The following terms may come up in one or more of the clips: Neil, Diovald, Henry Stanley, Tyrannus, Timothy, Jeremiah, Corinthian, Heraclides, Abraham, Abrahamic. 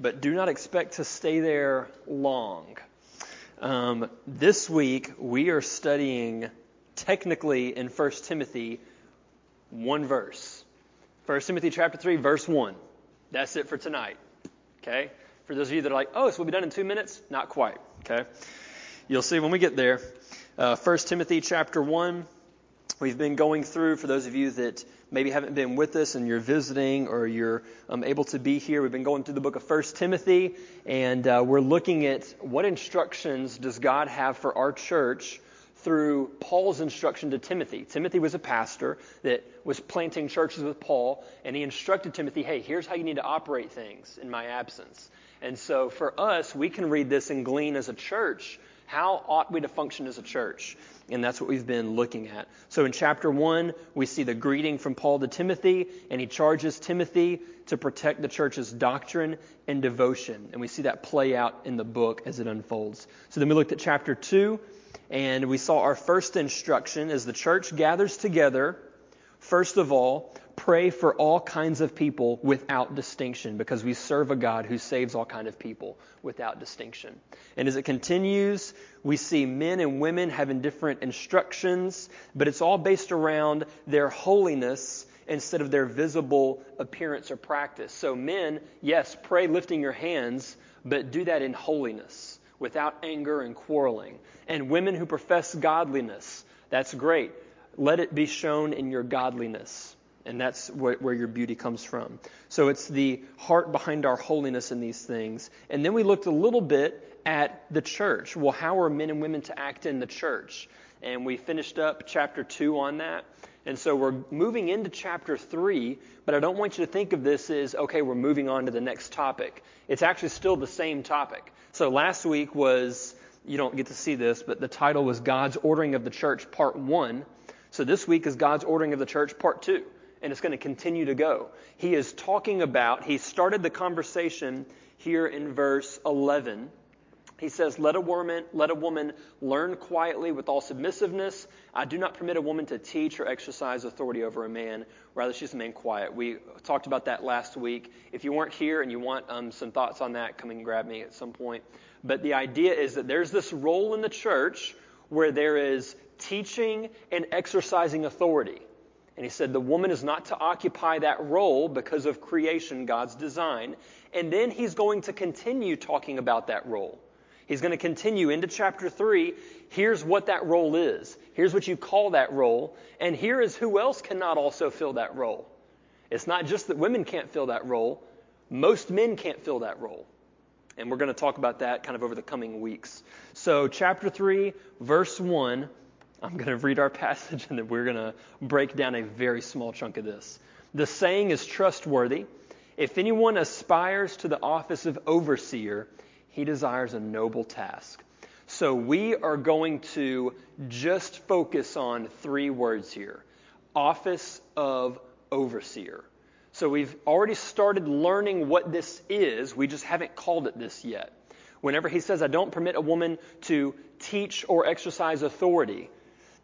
but do not expect to stay there long. This week, we are studying technically in 1 Timothy, one verse. 1 Timothy chapter 3, verse 1. That's it for tonight, okay? For those of you that are like, oh, this will be done in 2 minutes? Not quite, okay? You'll see when we get there. 1 Timothy chapter 1, we've been going through, for those of you that maybe haven't been with us and you're visiting or you're able to be here. We've been going through the book of 1 Timothy, and we're looking at what instructions does God have for our church through Paul's instruction to Timothy. Timothy was a pastor that was planting churches with Paul, and he instructed Timothy, hey, here's how you need to operate things in my absence. And so for us, we can read this and glean as a church, how ought we to function as a church? And that's what we've been looking at. So in chapter 1, we see the greeting from Paul to Timothy, and he charges Timothy to protect the church's doctrine and devotion. And we see that play out in the book as it unfolds. So then we looked at chapter 2, and we saw our first instruction as the church gathers together. First of all, pray for all kinds of people without distinction, because we serve a God who saves all kinds of people without distinction. And as it continues, we see men and women having different instructions, but it's all based around their holiness instead of their visible appearance or practice. So men, yes, pray lifting your hands, but do that in holiness, without anger and quarreling. And women who profess godliness, that's great. Let it be shown in your godliness. And that's where your beauty comes from. So it's the heart behind our holiness in these things. And then we looked a little bit at the church. Well, how are men and women to act in the church? And we finished up chapter 2 on that. And so we're moving into chapter 3, but I don't want you to think of this as, okay, we're moving on to the next topic. It's actually still the same topic. So last week was, you don't get to see this, but the title was God's Ordering of the Church, Part 1. So this week is God's Ordering of the Church, Part 2, and it's going to continue to go. He is talking about, he started the conversation here in verse 11. He says, let a woman learn quietly with all submissiveness. I do not permit a woman to teach or exercise authority over a man. Rather, she's the man quiet. We talked about that last week. If you weren't here and you want some thoughts on that, come and grab me at some point. But the idea is that there's this role in the church where there is teaching and exercising authority. And he said the woman is not to occupy that role because of creation, God's design. And then he's going to continue talking about that role. He's going to continue into chapter 3. Here's what that role is. Here's what you call that role. And here is who else cannot also fill that role. It's not just that women can't fill that role. Most men can't fill that role. And we're going to talk about that kind of over the coming weeks. So chapter 3, verse 1. I'm going to read our passage, and then we're going to break down a very small chunk of this. The saying is trustworthy. If anyone aspires to the office of overseer, he desires a noble task. So we are going to just focus on three words here. Office of overseer. So we've already started learning what this is. We just haven't called it this yet. Whenever he says, I don't permit a woman to teach or exercise authority,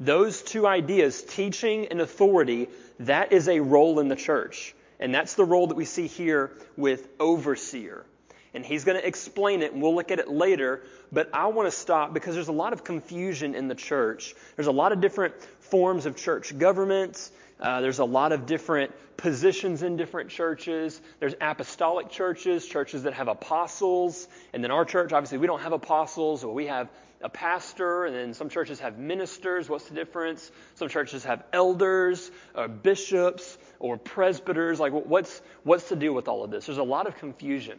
those two ideas, teaching and authority, that is a role in the church. And that's the role that we see here with overseer. And he's going to explain it, and we'll look at it later. But I want to stop because there's a lot of confusion in the church. There's a lot of different forms of church government. There's a lot of different positions in different churches. There's apostolic churches, churches that have apostles. And then our church, obviously, we don't have apostles, or we have a pastor, and then some churches have ministers. What's the difference? Some churches have elders or bishops or presbyters. Like, what's the deal with all of this? There's a lot of confusion.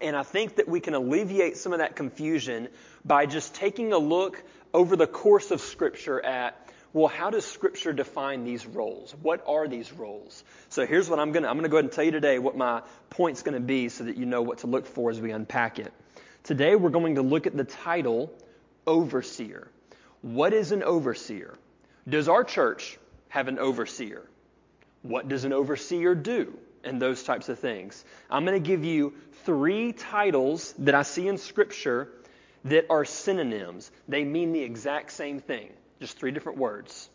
And I think that we can alleviate some of that confusion by just taking a look over the course of Scripture at, well, how does Scripture define these roles? What are these roles? So here's what I'm going to go ahead and tell you today what my point's going to be so that you know what to look for as we unpack it. Today we're going to look at the title, overseer. What is an overseer? Does our church have an overseer? What does an overseer do? And those types of things. I'm going to give you three titles that I see in Scripture that are synonyms. They mean the exact same thing, just three different words.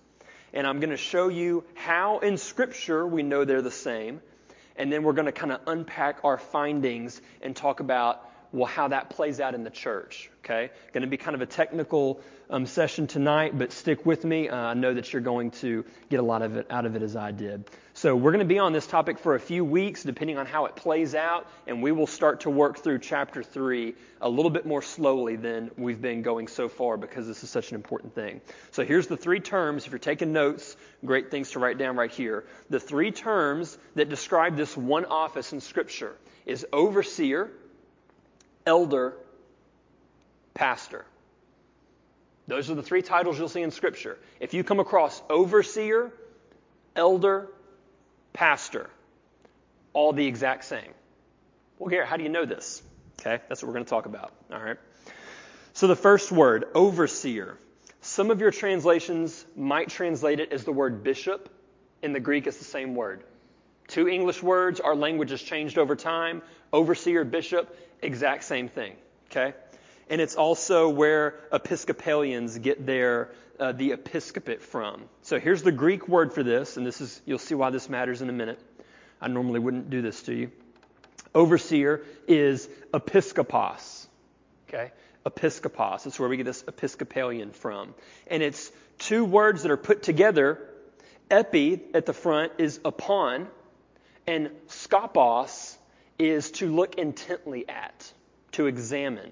And I'm going to show you how in Scripture we know they're the same. and then we're going to kind of unpack our findings and talk about, well, how that plays out in the church, okay? Going to be kind of a technical session tonight, but stick with me. I know that you're going to get a lot of it out of it as I did. So we're going to be on this topic for a few weeks, depending on how it plays out, and we will start to work through chapter 3 a little bit more slowly than we've been going so far, because this is such an important thing. So here's the three terms. If you're taking notes, great things to write down right here. The three terms that describe this one office in Scripture is overseer, elder, pastor. Those are the three titles you'll see in Scripture. If you come across overseer, elder, pastor, all the exact same. Well, Garrett, how do you know this? Okay, that's what we're going to talk about. All right. So the first word, overseer. Some of your translations might translate it as the word bishop. In the Greek, it's the same word. Two English words, our language has changed over time. Overseer, bishop, exact same thing, okay? And it's also where Episcopalians get their the episcopate from. So here's the Greek word for this, and this is, you'll see why this matters in a minute. I normally wouldn't do this to you. Overseer is episkopos, okay? Episkopos, that's where we get this Episcopalian from. And it's two words that are put together. Epi at the front is upon, and skopos is to look intently at, to examine,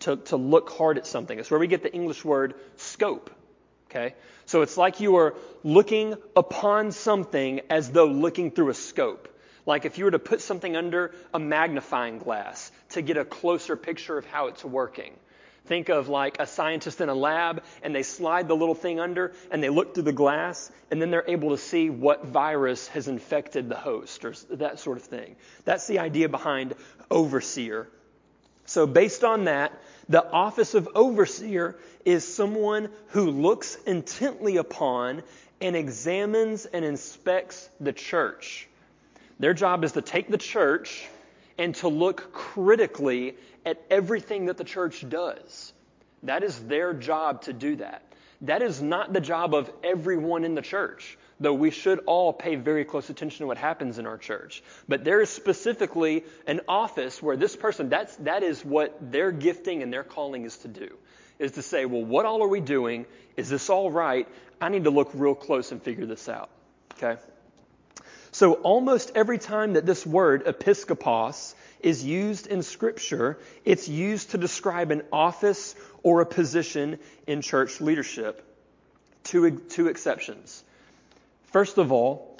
to look hard at something. It's where we get the English word scope, okay? So it's like you are looking upon something as though looking through a scope. Like if you were to put something under a magnifying glass to get a closer picture of how it's working. Think of like a scientist in a lab, and they slide the little thing under, and they look through the glass, and then they're able to see what virus has infected the host, or that sort of thing. That's the idea behind overseer. So based on that, the office of overseer is someone who looks intently upon and examines and inspects the church. Their job is to take the church and to look critically at everything that the church does. That is their job to do that. That is not the job of everyone in the church, though we should all pay very close attention to what happens in our church. But there is specifically an office where this person, that is what their gifting and their calling is to do, is to say, well, what all are we doing? Is this all right? I need to look real close and figure this out, okay? So almost every time that this word, episkopos, is used in Scripture, it's used to describe an office or a position in church leadership. Two exceptions. First of all,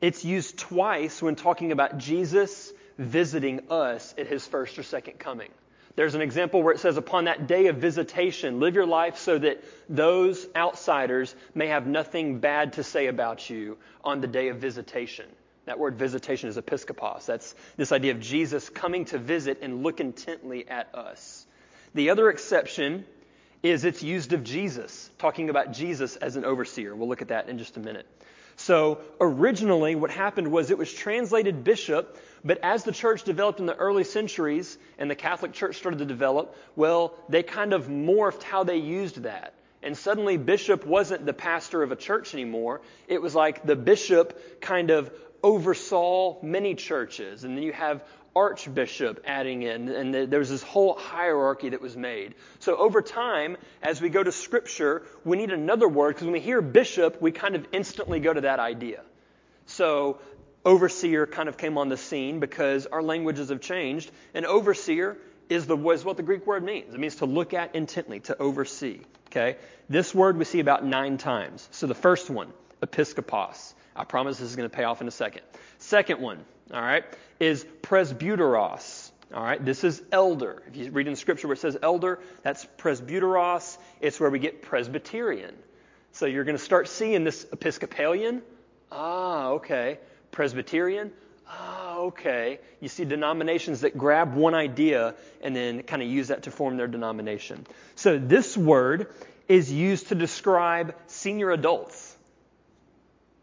it's used twice when talking about Jesus visiting us at his first or second coming. There's an example where it says, upon that day of visitation, live your life so that those outsiders may have nothing bad to say about you on the day of visitation. That word visitation is episkopos. That's this idea of Jesus coming to visit and look intently at us. The other exception is it's used of Jesus, talking about Jesus as an overseer. We'll look at that in just a minute. So originally what happened was it was translated bishop, but as the church developed in the early centuries and the Catholic Church started to develop, well, they kind of morphed how they used that. And suddenly bishop wasn't the pastor of a church anymore. It was like the bishop kind of oversaw many churches. And then you have archbishop adding in, and there was this whole hierarchy that was made. So over time, as we go to Scripture, we need another word, because when we hear bishop, we kind of instantly go to that idea. So overseer kind of came on the scene because our languages have changed, and overseer is what the Greek word means. It means to look at intently, to oversee. Okay, this word we see about 9 times. So the first one, episkopos. I promise this is going to pay off in a second. Second one, all right, is presbyteros. All right, this is elder. If you read in Scripture where it says elder, that's presbyteros. It's where we get Presbyterian. So you're going to start seeing this Episcopalian. Ah, okay. Presbyterian. Ah, okay. You see denominations that grab one idea and then kind of use that to form their denomination. So this word is used to describe senior adults.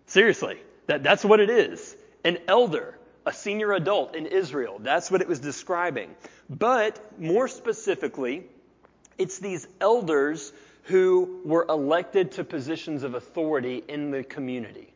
Seriously, that's what it is. An elder, a senior adult in Israel. That's what it was describing. But more specifically, it's these elders who were elected to positions of authority in the community.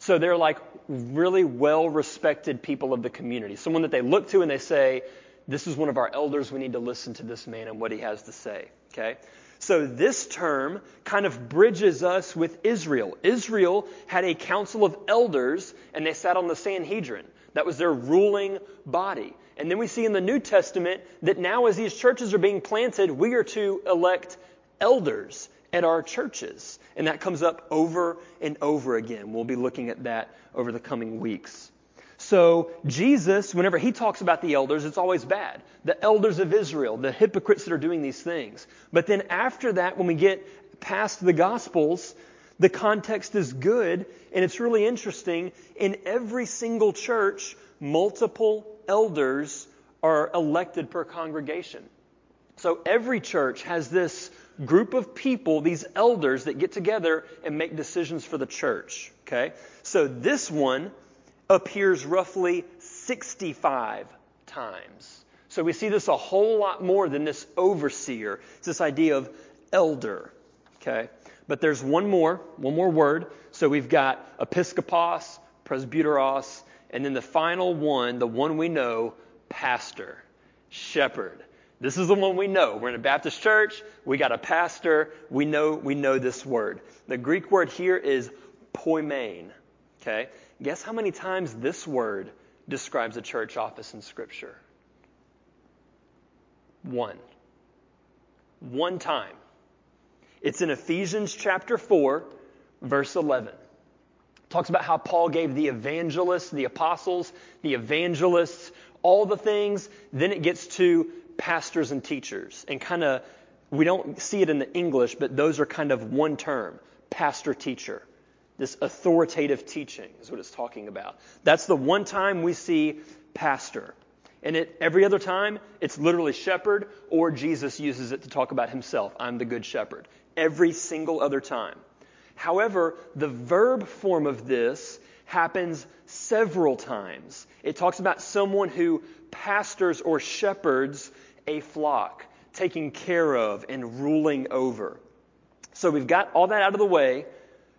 So they're like really well-respected people of the community, someone that they look to and they say, this is one of our elders. We need to listen to this man and what he has to say. Okay? So this term kind of bridges us with Israel. Israel had a council of elders, and they sat on the Sanhedrin. That was their ruling body. And then we see in the New Testament that now as these churches are being planted, we are to elect elders at our churches. And that comes up over and over again. We'll be looking at that over the coming weeks. So Jesus, whenever he talks about the elders, it's always bad. The elders of Israel, the hypocrites that are doing these things. But then after that, when we get past the Gospels, the context is good, and it's really interesting. In every single church, multiple elders are elected per congregation. So every church has this group of people, these elders, that get together and make decisions for the church. Okay? So this one appears roughly 65 times. So we see this a whole lot more than this overseer. It's this idea of elder. Okay? But there's one more word. So we've got episkopos, presbyteros, and then the final one, the one we know, pastor, shepherd. This is the one we know. We're in a Baptist church. We got a pastor. We know this word. The Greek word here is poimen. Okay? Guess how many times this word describes a church office in Scripture? One time. It's in Ephesians chapter 4, verse 11. It talks about how Paul gave the evangelists, the apostles, all the things. Then it gets to pastors and teachers. And kind of, we don't see it in the English, but those are kind of one term, pastor, teacher. This authoritative teaching is what it's talking about. That's the one time we see pastor. And every other time, it's literally shepherd, or Jesus uses it to talk about himself. I'm the good shepherd. Every single other time. However, the verb form of this happens several times. It talks about someone who pastors or shepherds a flock, taking care of and ruling over. So we've got all that out of the way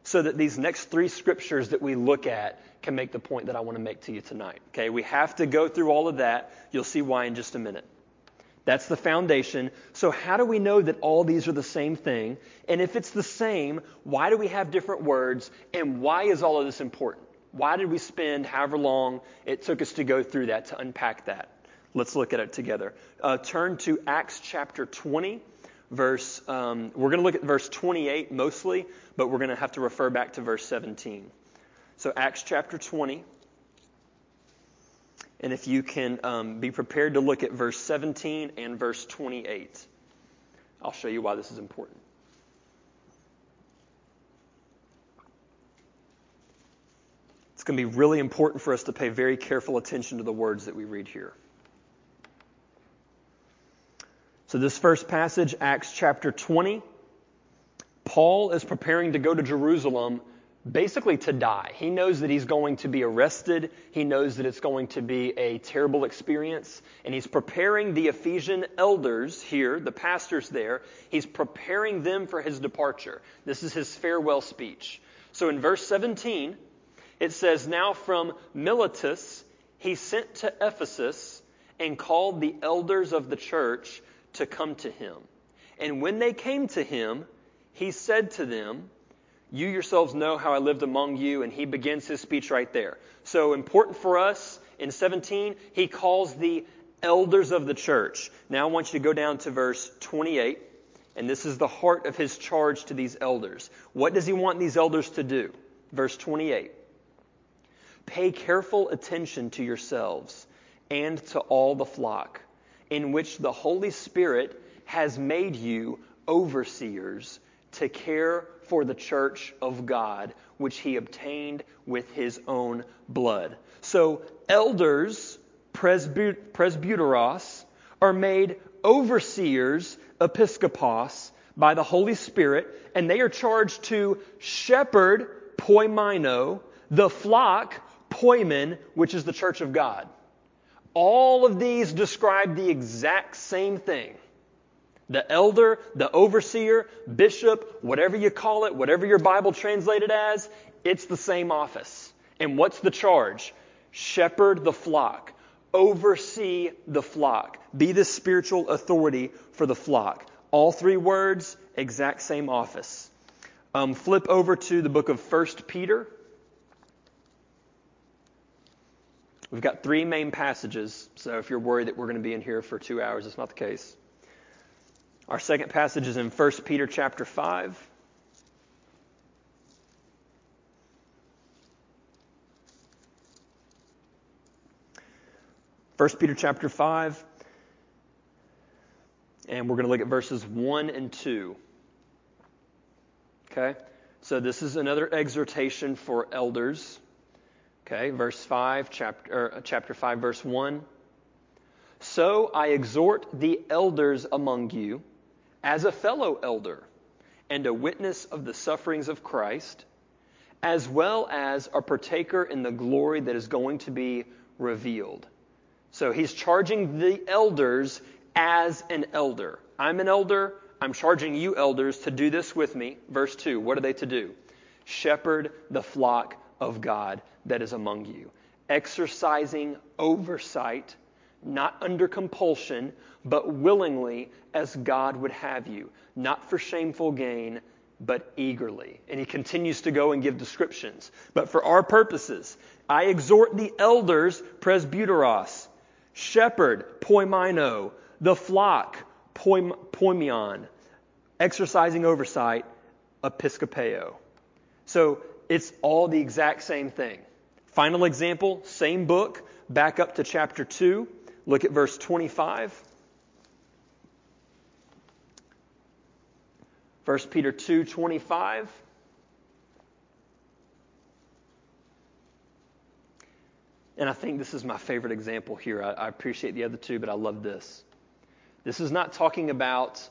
so that these next three scriptures that we look at can make the point that I want to make to you tonight. Okay, we have to go through all of that. You'll see why in just a minute. That's the foundation. So how do we know that all these are the same thing? And if it's the same, why do we have different words? And why is all of this important? Why did we spend however long it took us to go through that, to unpack that? Let's look at it together. Turn to Acts chapter 20. We're going to look at verse 28 mostly, but we're going to have to refer back to verse 17. So Acts chapter 20. And if you can be prepared to look at verse 17 and verse 28. I'll show you why this is important. It's going to be really important for us to pay very careful attention to the words that we read here. So this first passage, Acts chapter 20, Paul is preparing to go to Jerusalem basically to die. He knows that he's going to be arrested. He knows that it's going to be a terrible experience. And he's preparing the Ephesian elders here, the pastors there. He's preparing them for his departure. This is his farewell speech. So in verse 17, it says, "Now from Miletus he sent to Ephesus and called the elders of the church to come to him. And when they came to him, he said to them, 'You yourselves know how I lived among you.'" And he begins his speech right there. So important for us, in 17, he calls the elders of the church. Now I want you to go down to verse 28, and this is the heart of his charge to these elders. What does he want these elders to do? Verse 28. "Pay careful attention to yourselves and to all the flock, in which the Holy Spirit has made you overseers to care for the church of God, which he obtained with his own blood." So elders, presbyteros, are made overseers, episkopos, by the Holy Spirit, and they are charged to shepherd, poimeno, the flock, poimen, which is the church of God. All of these describe the exact same thing. The elder, the overseer, bishop, whatever you call it, whatever your Bible translated as, it's the same office. And what's the charge? Shepherd the flock. Oversee the flock. Be the spiritual authority for the flock. All three words, exact same office. Flip over to the book of 1 Peter. We've got three main passages, so if you're worried that we're going to be in here for 2 hours, it's not the case. Our second passage is in 1 Peter chapter 5. And we're going to look at verses 1 and 2. Okay? So this is another exhortation for elders. Okay? Verse 5, chapter 5, verse 1. So I exhort the elders among you as a fellow elder and a witness of the sufferings of Christ, as well as a partaker in the glory that is going to be revealed. So he's charging the elders as an elder. I'm an elder. I'm charging you elders to do this with me. Verse 2, what are they to do? Shepherd the flock of God that is among you, exercising oversight, not under compulsion, but willingly as God would have you, not for shameful gain, but eagerly. And he continues to go and give descriptions. But for our purposes, I exhort the elders, presbyteros, shepherd, poimino, the flock, poimion, exercising oversight, episcopeo. So it's all the exact same thing. Final example, same book, back up to chapter 2. Look at verse 25. 1 Peter 2:25. And I think this is my favorite example here. I appreciate the other two, but I love this. This is not talking about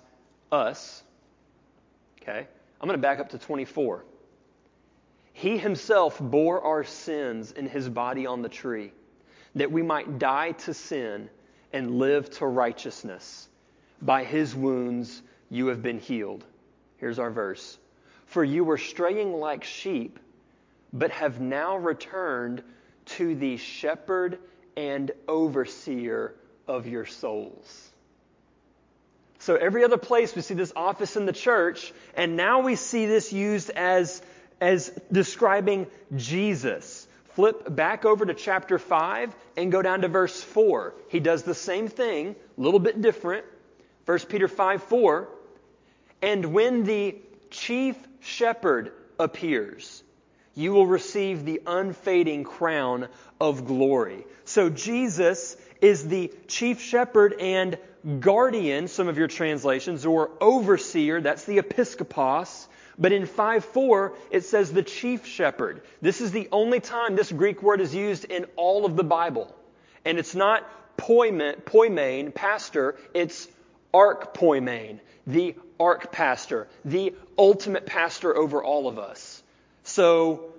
us. Okay? I'm going to back up to 24. He himself bore our sins in his body on the tree, that we might die to sin and live to righteousness. By his wounds you have been healed. Here's our verse. For you were straying like sheep, but have now returned to the shepherd and overseer of your souls. So every other place we see this office in the church, and now we see this used as describing Jesus. Flip back over to chapter 5 and go down to verse 4. He does the same thing, a little bit different. 1 Peter 5:4, and when the chief shepherd appears, you will receive the unfading crown of glory. So Jesus is the chief shepherd and guardian, some of your translations, or overseer, that's the episkopos. But in 5:4, it says the chief shepherd. This is the only time this Greek word is used in all of the Bible. And it's not poimen, pastor, it's archpoimen, the archpastor, the ultimate pastor over all of us. So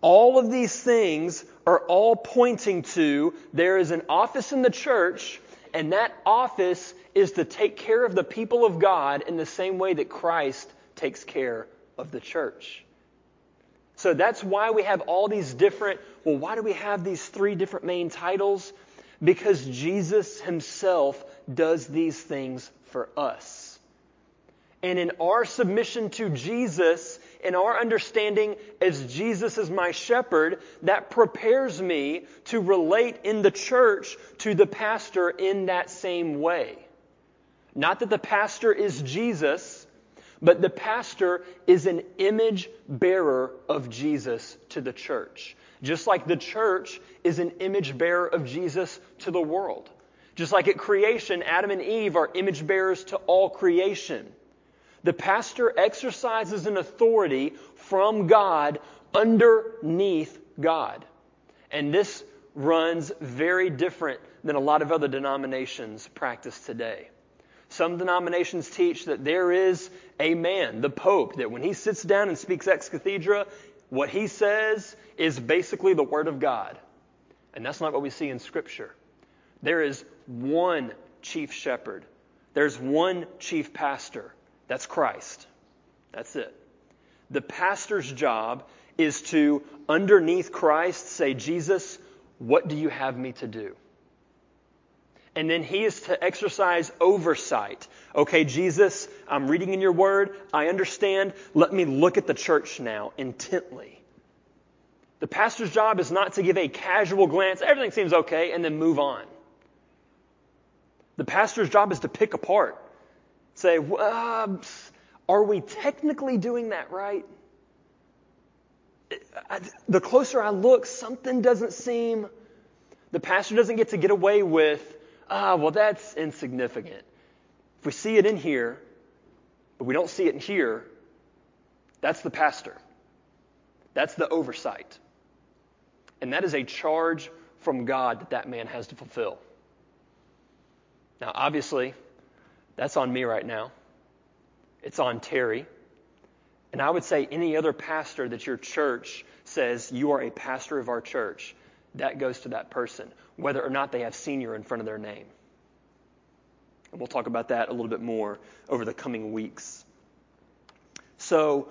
all of these things are all pointing to there is an office in the church, and that office is to take care of the people of God in the same way that Christ takes care of the church. So that's why we have all these different, well, why do we have these three different main titles? Because Jesus himself does these things for us. And in our submission to Jesus, in our understanding as Jesus is my shepherd, that prepares me to relate in the church to the pastor in that same way. Not that the pastor is Jesus, but the pastor is an image bearer of Jesus to the church. Just like the church is an image bearer of Jesus to the world. Just like at creation, Adam and Eve are image bearers to all creation. The pastor exercises an authority from God underneath God. And this runs very different than a lot of other denominations practice today. Some denominations teach that there is a man, the Pope, that when he sits down and speaks ex cathedra, what he says is basically the Word of God. And that's not what we see in Scripture. There is one chief shepherd. There's one chief pastor. That's Christ. That's it. The pastor's job is to, underneath Christ, say, Jesus, what do you have me to do? And then he is to exercise oversight. Okay, Jesus, I'm reading in your word. I understand. Let me look at the church now intently. The pastor's job is not to give a casual glance. Everything seems okay, and then move on. The pastor's job is to pick apart. Say, are we technically doing that right? The closer I look, something doesn't seem... The pastor doesn't get away with, well, that's insignificant. If we see it in here, but we don't see it in here, that's the pastor. That's the oversight. And that is a charge from God that man has to fulfill. Now, obviously, that's on me right now. It's on Terry. And I would say any other pastor that your church says, you are a pastor of our church, that goes to that person, whether or not they have senior in front of their name. And we'll talk about that a little bit more over the coming weeks. So,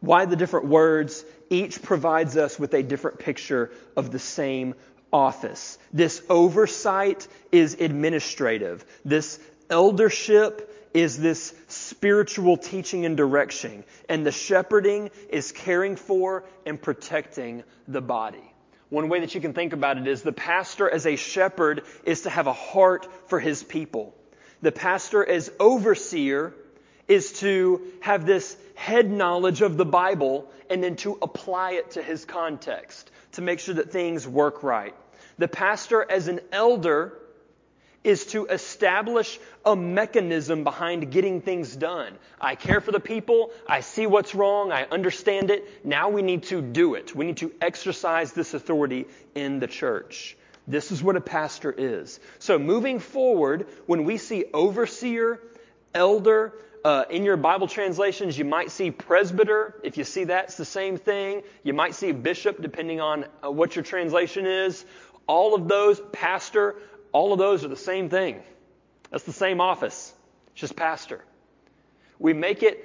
why the different words? Each provides us with a different picture of the same office. This oversight is administrative. This eldership is this spiritual teaching and direction. And the shepherding is caring for and protecting the body. One way that you can think about it is the pastor as a shepherd is to have a heart for his people. The pastor as overseer is to have this head knowledge of the Bible and then to apply it to his context to make sure that things work right. The pastor as an elder is to establish a mechanism behind getting things done. I care for the people. I see what's wrong. I understand it. Now we need to do it. We need to exercise this authority in the church. This is what a pastor is. So moving forward, when we see overseer, elder, in your Bible translations, you might see presbyter. If you see that, it's the same thing. You might see bishop, depending on what your translation is. All of those, pastor, all of those are the same thing. That's the same office. It's just pastor. We make it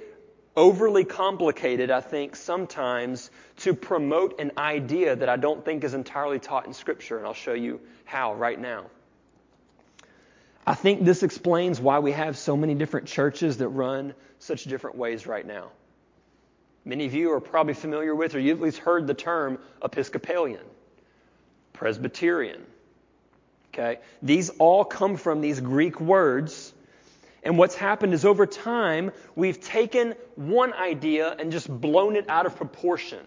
overly complicated, I think, sometimes to promote an idea that I don't think is entirely taught in Scripture, and I'll show you how right now. I think this explains why we have so many different churches that run such different ways right now. Many of you are probably familiar with, or you've at least heard the term Episcopalian, Presbyterian. Okay, these all come from these Greek words. And what's happened is over time, we've taken one idea and just blown it out of proportion.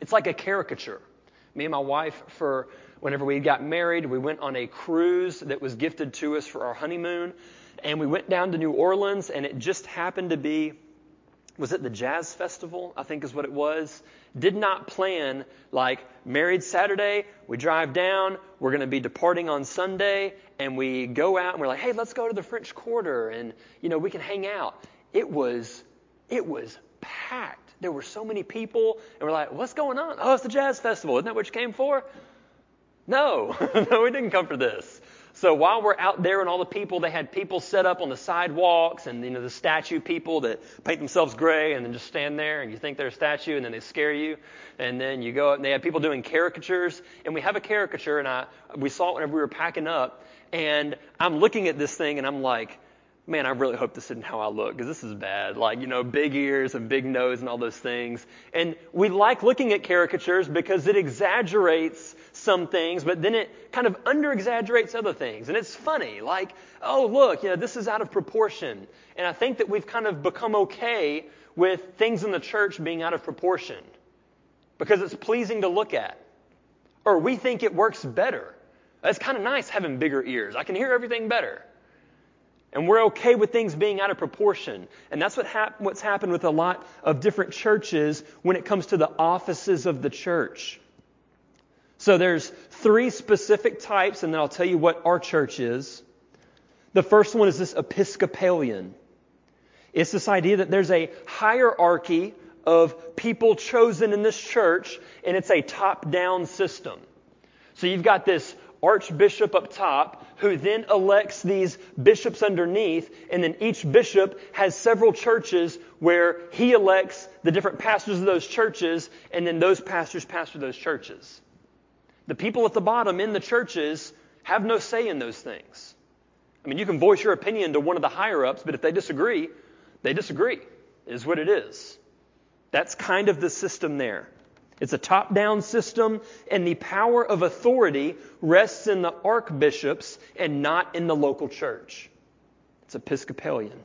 It's like a caricature. Me and my wife, whenever we got married, we went on a cruise that was gifted to us for our honeymoon. And we went down to New Orleans, and it just happened to be, was it the Jazz Festival? I think is what it was. Did not plan, like, married Saturday, we drive down, we're going to be departing on Sunday, and we go out, and we're like, hey, let's go to the French Quarter, and, we can hang out. It was packed. There were so many people, and we're like, what's going on? Oh, it's the Jazz Festival. Isn't that what you came for? No, no, we didn't come for this. So while we're out there and all the people, they had people set up on the sidewalks and, the statue people that paint themselves gray and then just stand there and you think they're a statue and then they scare you. And then you go up and they had people doing caricatures. And we have a caricature and we saw it whenever we were packing up. And I'm looking at this thing and I'm like, man, I really hope this isn't how I look because this is bad. Like, big ears and big nose and all those things. And we like looking at caricatures because it exaggerates some things, but then it kind of under-exaggerates other things. And it's funny, like, oh, look, this is out of proportion. And I think that we've kind of become okay with things in the church being out of proportion because it's pleasing to look at. Or we think it works better. It's kind of nice having bigger ears. I can hear everything better. And we're okay with things being out of proportion. And that's what's happened with a lot of different churches when it comes to the offices of the church. So there's three specific types, and then I'll tell you what our church is. The first one is this Episcopalian. It's this idea that there's a hierarchy of people chosen in this church, and it's a top-down system. So you've got this archbishop up top, who then elects these bishops underneath, and then each bishop has several churches where he elects the different pastors of those churches, and then those pastors pastor those churches. The people at the bottom in the churches have no say in those things. I mean, you can voice your opinion to one of the higher-ups, but if they disagree, they disagree, is what it is. That's kind of the system there. It's a top-down system, and the power of authority rests in the archbishops and not in the local church. It's Episcopalian.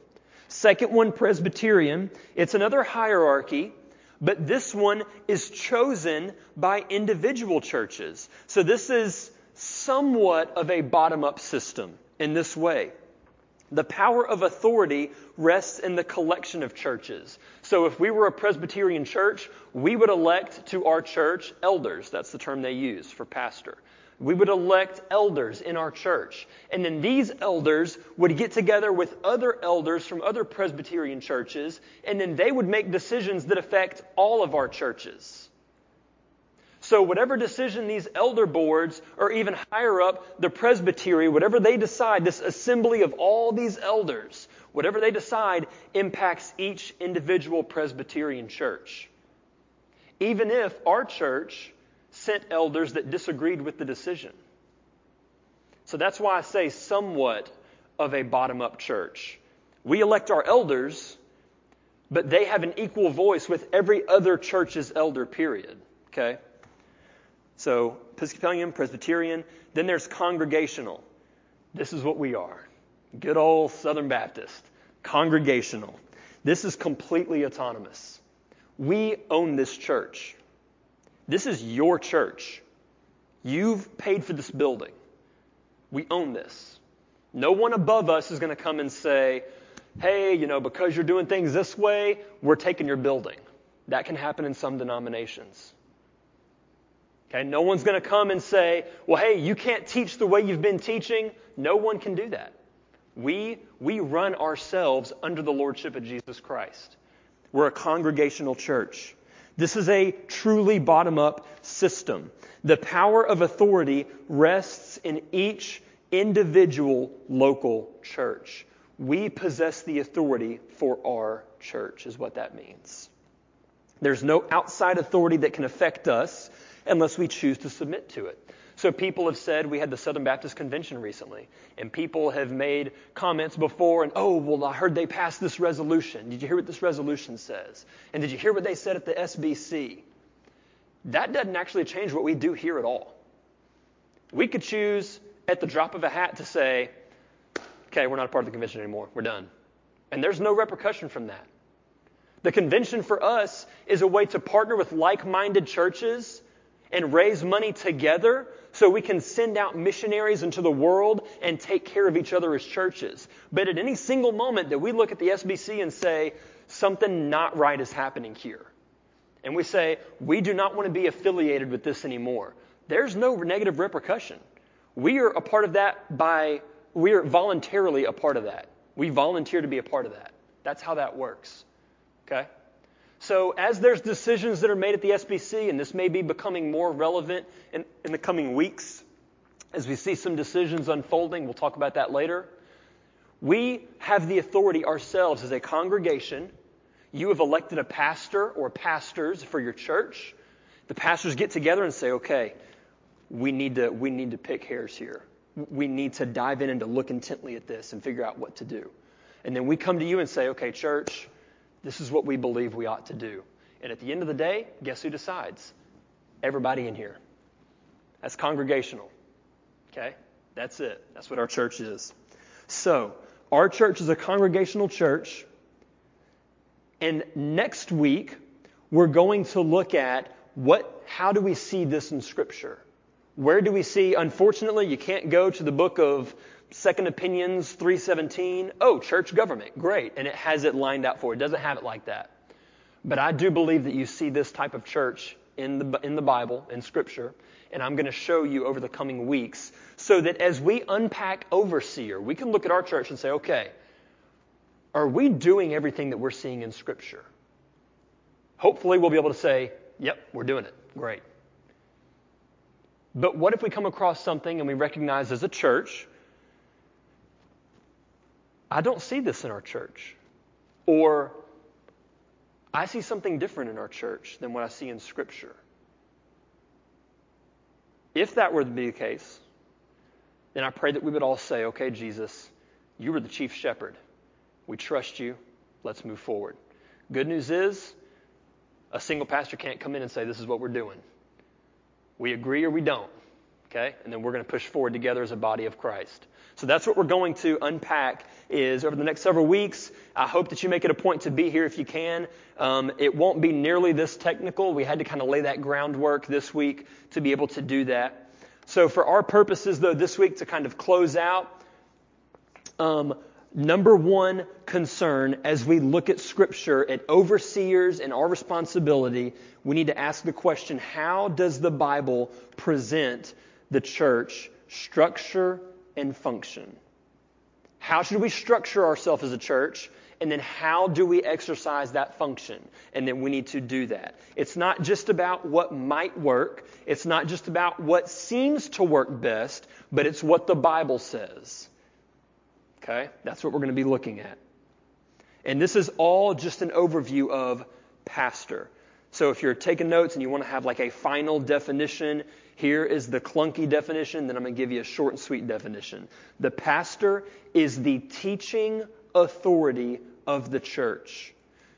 Second one, Presbyterian. It's another hierarchy, but this one is chosen by individual churches. So this is somewhat of a bottom-up system in this way. The power of authority rests in the collection of churches. So if we were a Presbyterian church, we would elect to our church elders. That's the term they use for pastor. We would elect elders in our church. And then these elders would get together with other elders from other Presbyterian churches, and then they would make decisions that affect all of our churches. So whatever decision these elder boards, or even higher up, the presbytery, whatever they decide, this assembly of all these elders, whatever they decide impacts each individual Presbyterian church. Even if our church sent elders that disagreed with the decision. So that's why I say somewhat of a bottom-up church. We elect our elders, but they have an equal voice with every other church's elder, period. Okay? So, Episcopalian, Presbyterian. Then there's Congregational. This is what we are. Good old Southern Baptist. Congregational. This is completely autonomous. We own this church. This is your church. You've paid for this building. We own this. No one above us is going to come and say, hey, because you're doing things this way, we're taking your building. That can happen in some denominations. Okay, no one's going to come and say, well, hey, you can't teach the way you've been teaching. No one can do that. We run ourselves under the lordship of Jesus Christ. We're a congregational church. This is a truly bottom-up system. The power of authority rests in each individual local church. We possess the authority for our church, is what that means. There's no outside authority that can affect us unless we choose to submit to it. So people have said, we had the Southern Baptist Convention recently, and people have made comments before, and I heard they passed this resolution. Did you hear what this resolution says? And did you hear what they said at the SBC? That doesn't actually change what we do here at all. We could choose at the drop of a hat to say, okay, we're not a part of the convention anymore. We're done. And there's no repercussion from that. The convention for us is a way to partner with like-minded churches and raise money together so we can send out missionaries into the world and take care of each other as churches. But at any single moment that we look at the SBC and say, something not right is happening here, and we say, we do not want to be affiliated with this anymore, there's no negative repercussion. We are a part of that we are voluntarily a part of that. We volunteer to be a part of that. That's how that works. Okay? So as there's decisions that are made at the SBC, and this may be becoming more relevant in the coming weeks, as we see some decisions unfolding, we'll talk about that later, we have the authority ourselves as a congregation. You have elected a pastor or pastors for your church. The pastors get together and say, okay, we need to pick hairs here. We need to dive in and to look intently at this and figure out what to do. And then we come to you and say, okay, church, this is what we believe we ought to do. And at the end of the day, guess who decides? Everybody in here. That's congregational. Okay? That's it. That's what our church is. So, our church is a congregational church. And next week, we're going to look at how do we see this in Scripture? Where do we see, unfortunately, you can't go to the book of Second Opinions 3:17, church government, great, and it has it lined out for you. It doesn't have it like that. But I do believe that you see this type of church in the Bible, in Scripture, and I'm going to show you over the coming weeks so that as we unpack overseer, we can look at our church and say, okay, are we doing everything that we're seeing in Scripture? Hopefully we'll be able to say, yep, we're doing it, great. But what if we come across something and we recognize as a church, I don't see this in our church, or I see something different in our church than what I see in Scripture. If that were to be the case, then I pray that we would all say, okay, Jesus, you were the chief shepherd. We trust you. Let's move forward. Good news is a single pastor can't come in and say, this is what we're doing. We agree or we don't, okay? And then we're going to push forward together as a body of Christ. So that's what we're going to unpack is over the next several weeks. I hope that you make it a point to be here if you can. It won't be nearly this technical. We had to kind of lay that groundwork this week to be able to do that. So for our purposes, though, this week to kind of close out, number one concern as we look at Scripture, at overseers and our responsibility, we need to ask the question, how does the Bible present the church structure and function? How should we structure ourselves as a church? And then how do we exercise that function? And then we need to do that. It's not just about what might work. It's not just about what seems to work best, but it's what the Bible says. Okay? That's what we're going to be looking at. And this is all just an overview of pastor. So if you're taking notes and you want to have like a final definition, here is the clunky definition. Then I'm going to give you a short and sweet definition. The pastor is the teaching authority of the church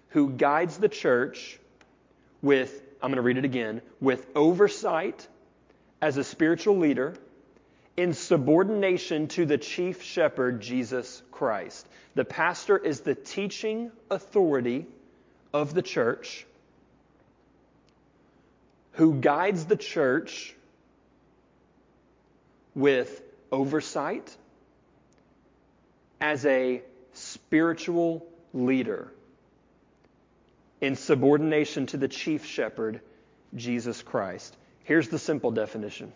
who guides the church with, I'm going to read it again, with oversight as a spiritual leader, in subordination to the chief shepherd, Jesus Christ. The pastor is the teaching authority of the church who guides the church with oversight as a spiritual leader in subordination to the chief shepherd, Jesus Christ. Here's the simple definition.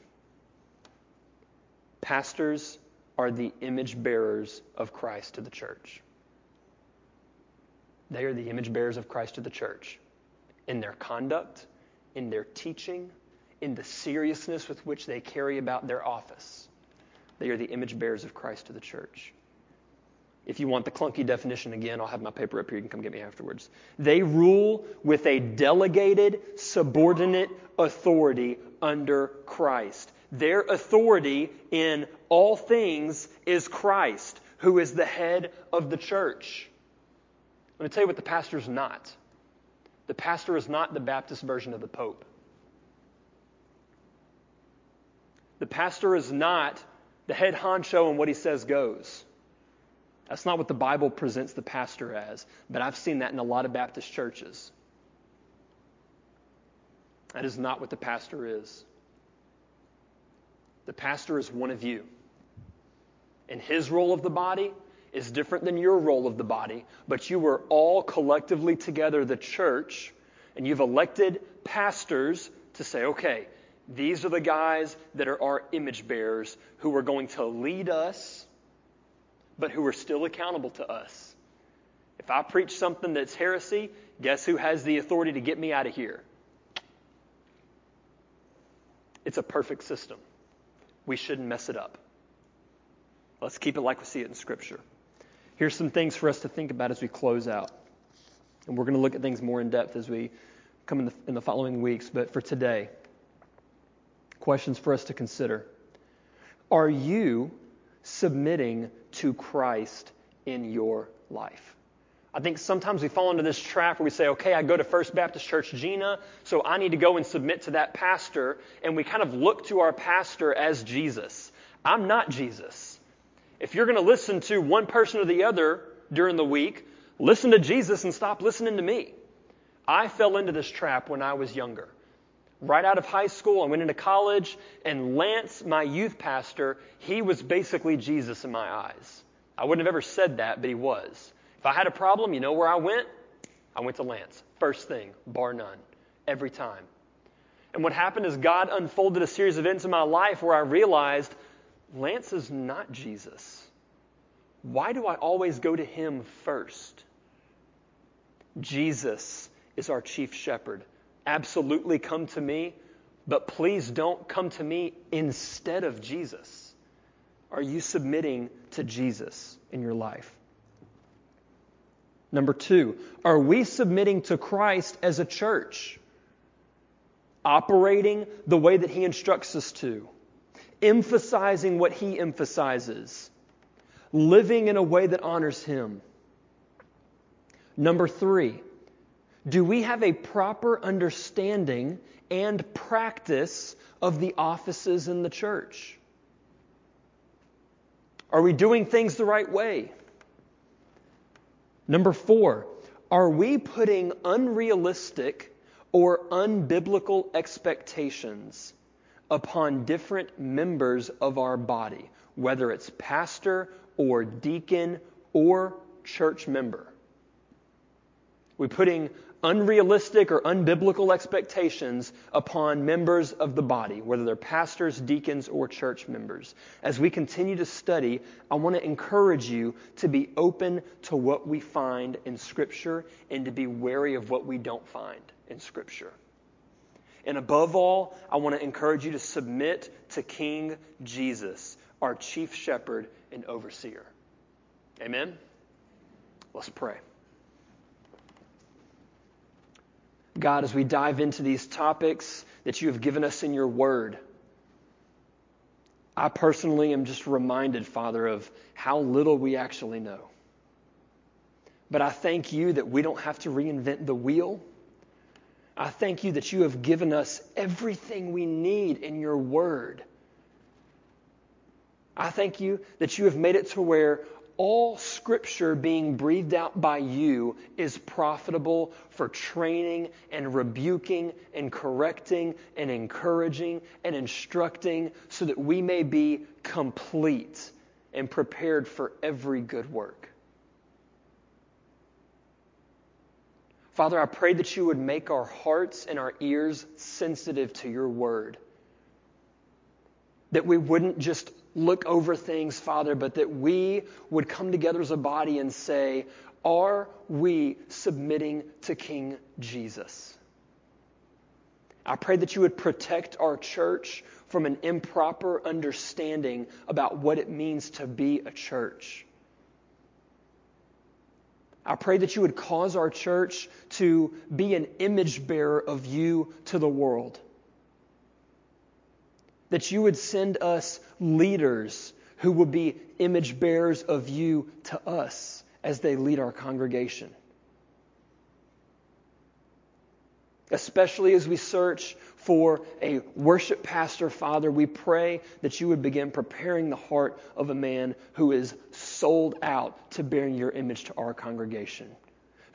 Pastors are the image bearers of Christ to the church. They are the image bearers of Christ to the church in their conduct, in their teaching, in the seriousness with which they carry about their office. They are the image bearers of Christ to the church. If you want the clunky definition again, I'll have my paper up here. You can come get me afterwards. They rule with a delegated, subordinate authority under Christ. Their authority in all things is Christ, who is the head of the church. Let me tell you what the pastor's not. The pastor is not the Baptist version of the Pope. The pastor is not the head honcho and what he says goes. That's not what the Bible presents the pastor as, but I've seen that in a lot of Baptist churches. That is not what the pastor is. The pastor is one of you. And his role of the body is different than your role of the body, but you are all collectively together, the church, and you've elected pastors to say, okay, these are the guys that are our image bearers who are going to lead us, but who are still accountable to us. If I preach something that's heresy, guess who has the authority to get me out of here? It's a perfect system. We shouldn't mess it up. Let's keep it like we see it in Scripture. Here's some things for us to think about as we close out. And we're going to look at things more in depth as we come in the following weeks. But for today, questions for us to consider. Are you submitting to Christ in your life? I think sometimes we fall into this trap where we say, okay, I go to First Baptist Church Gina, so I need to go and submit to that pastor, and we kind of look to our pastor as Jesus. I'm not Jesus. If you're going to listen to one person or the other during the week, listen to Jesus and stop listening to me. I fell into this trap when I was younger. Right out of high school, I went into college, and Lance, my youth pastor, he was basically Jesus in my eyes. I wouldn't have ever said that, but he was. If I had a problem, you know where I went? I went to Lance. First thing, bar none, every time. And what happened is God unfolded a series of events in my life where I realized Lance is not Jesus. Why do I always go to him first? Jesus is our chief shepherd. Absolutely come to me, But please don't come to me instead of Jesus. Are you submitting to Jesus in your life? Number two, are we submitting to Christ as a church? Operating the way that he instructs us to. Emphasizing what he emphasizes. Living in a way that honors him. Number three, do we have a proper understanding and practice of the offices in the church? Are we doing things the right way? Number four, are we putting unrealistic or unbiblical expectations upon different members of our body, whether it's pastor or deacon or church member? We're putting unrealistic or unbiblical expectations upon members of the body, whether they're pastors, deacons, or church members. As we continue to study, I want to encourage you to be open to what we find in Scripture and to be wary of what we don't find in Scripture. And above all, I want to encourage you to submit to King Jesus, our chief shepherd and overseer. Amen? Let's pray. God, as we dive into these topics that you have given us in your word, I personally am just reminded, Father, of how little we actually know. But I thank you that we don't have to reinvent the wheel. I thank you that you have given us everything we need in your word. I thank you that you have made it to where all Scripture being breathed out by you is profitable for training and rebuking and correcting and encouraging and instructing so that we may be complete and prepared for every good work. Father, I pray that you would make our hearts and our ears sensitive to your word, that we wouldn't just look over things, Father, but that we would come together as a body and say, are we submitting to King Jesus? I pray that you would protect our church from an improper understanding about what it means to be a church. I pray that you would cause our church to be an image bearer of you to the world. That you would send us leaders who would be image bearers of you to us as they lead our congregation. Especially as we search for a worship pastor, Father, we pray that you would begin preparing the heart of a man who is sold out to bearing your image to our congregation,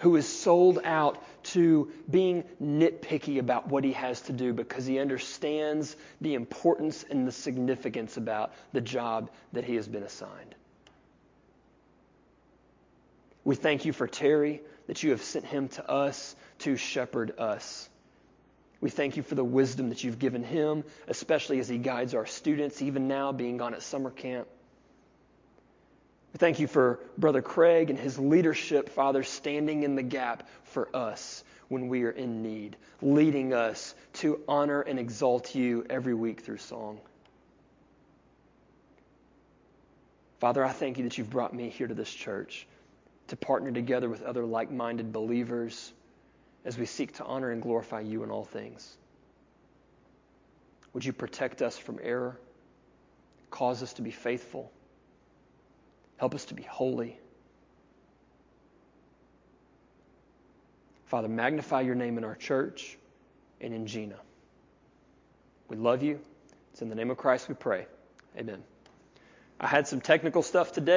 who is sold out to being nitpicky about what he has to do because he understands the importance and the significance about the job that he has been assigned. We thank you for Terry, that you have sent him to us to shepherd us. We thank you for the wisdom that you've given him, especially as he guides our students, even now being gone at summer camp. Thank you for Brother Craig and his leadership, Father, standing in the gap for us when we are in need, leading us to honor and exalt you every week through song. Father, I thank you that you've brought me here to this church to partner together with other like-minded believers as we seek to honor and glorify you in all things. Would you protect us from error? Cause us to be faithful. Help us to be holy. Father, magnify your name in our church and in Gina. We love you. It's in the name of Christ we pray. Amen. I had some technical stuff today.